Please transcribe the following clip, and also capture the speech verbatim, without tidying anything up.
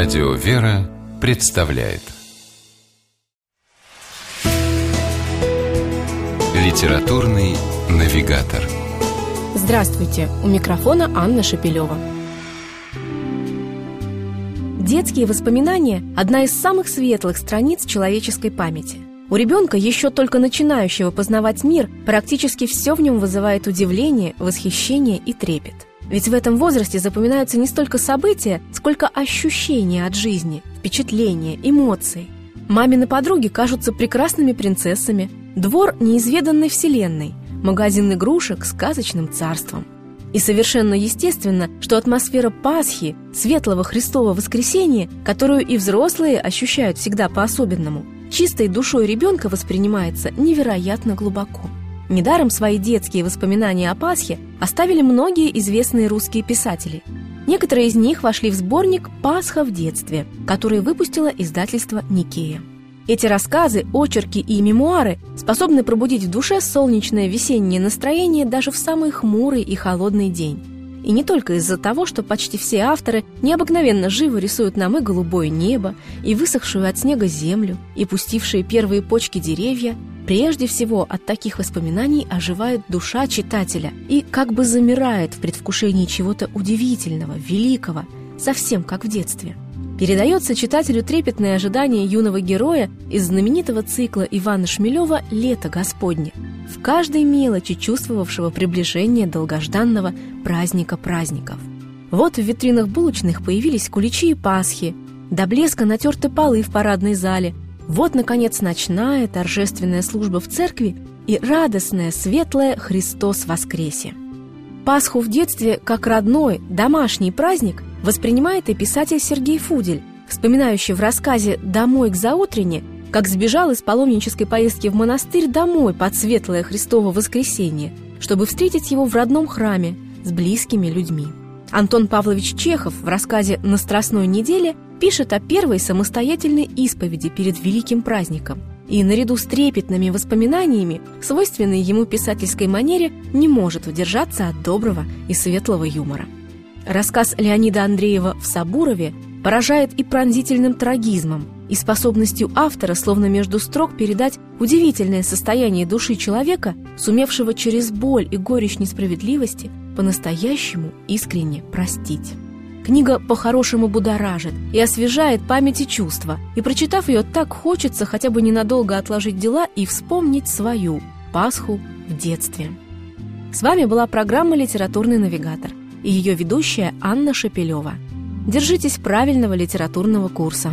Радио «Вера» представляет Литературный навигатор. Здравствуйте! У микрофона Анна Шапилева. Детские воспоминания – одна из самых светлых страниц человеческой памяти. У ребенка, еще только начинающего познавать мир, практически все в нем вызывает удивление, восхищение и трепет. Ведь в этом возрасте запоминаются не столько события, сколько ощущения от жизни, впечатления, эмоции. Мамины подруги кажутся прекрасными принцессами, двор неизведанной вселенной, магазин игрушек сказочным царством. И совершенно естественно, что атмосфера Пасхи, светлого Христова воскресения, которую и взрослые ощущают всегда по-особенному, чистой душой ребенка воспринимается невероятно глубоко. Недаром свои детские воспоминания о Пасхе оставили многие известные русские писатели. Некоторые из них вошли в сборник «Пасха в детстве», который выпустило издательство «Никея». Эти рассказы, очерки и мемуары способны пробудить в душе солнечное весеннее настроение даже в самый хмурый и холодный день. И не только из-за того, что почти все авторы необыкновенно живо рисуют нам и голубое небо, и высохшую от снега землю, и пустившие первые почки деревья. Прежде всего, от таких воспоминаний оживает душа читателя и как бы замирает в предвкушении чего-то удивительного, великого, совсем как в детстве. Передается читателю трепетное ожидание юного героя из знаменитого цикла Ивана Шмелева «Лето Господне», в каждой мелочи чувствовавшего приближение долгожданного праздника праздников. Вот в витринах булочных появились куличи и пасхи, до блеска натерты полы в парадной зале, вот, наконец, ночная торжественная служба в церкви и радостное, светлое «Христос воскресе». Пасху в детстве как родной, домашний праздник воспринимает и писатель Сергей Фудель, вспоминающий в рассказе «Домой к заутрене», как сбежал из паломнической поездки в монастырь домой под светлое Христово воскресенье, чтобы встретить его в родном храме с близкими людьми. Антон Павлович Чехов в рассказе «На Страстной неделе» пишет о первой самостоятельной исповеди перед великим праздником и наряду с трепетными воспоминаниями, свойственной ему писательской манере, не может удержаться от доброго и светлого юмора. Рассказ Леонида Андреева «В Сабурове» поражает и пронзительным трагизмом, и способностью автора словно между строк передать удивительное состояние души человека, сумевшего через боль и горечь несправедливости по-настоящему искренне простить. Книга по-хорошему будоражит и освежает память и чувства, и, прочитав ее, так хочется хотя бы ненадолго отложить дела и вспомнить свою Пасху в детстве. С вами была программа «Литературный навигатор» и ее ведущая Анна Шапилева. Держитесь правильного литературного курса.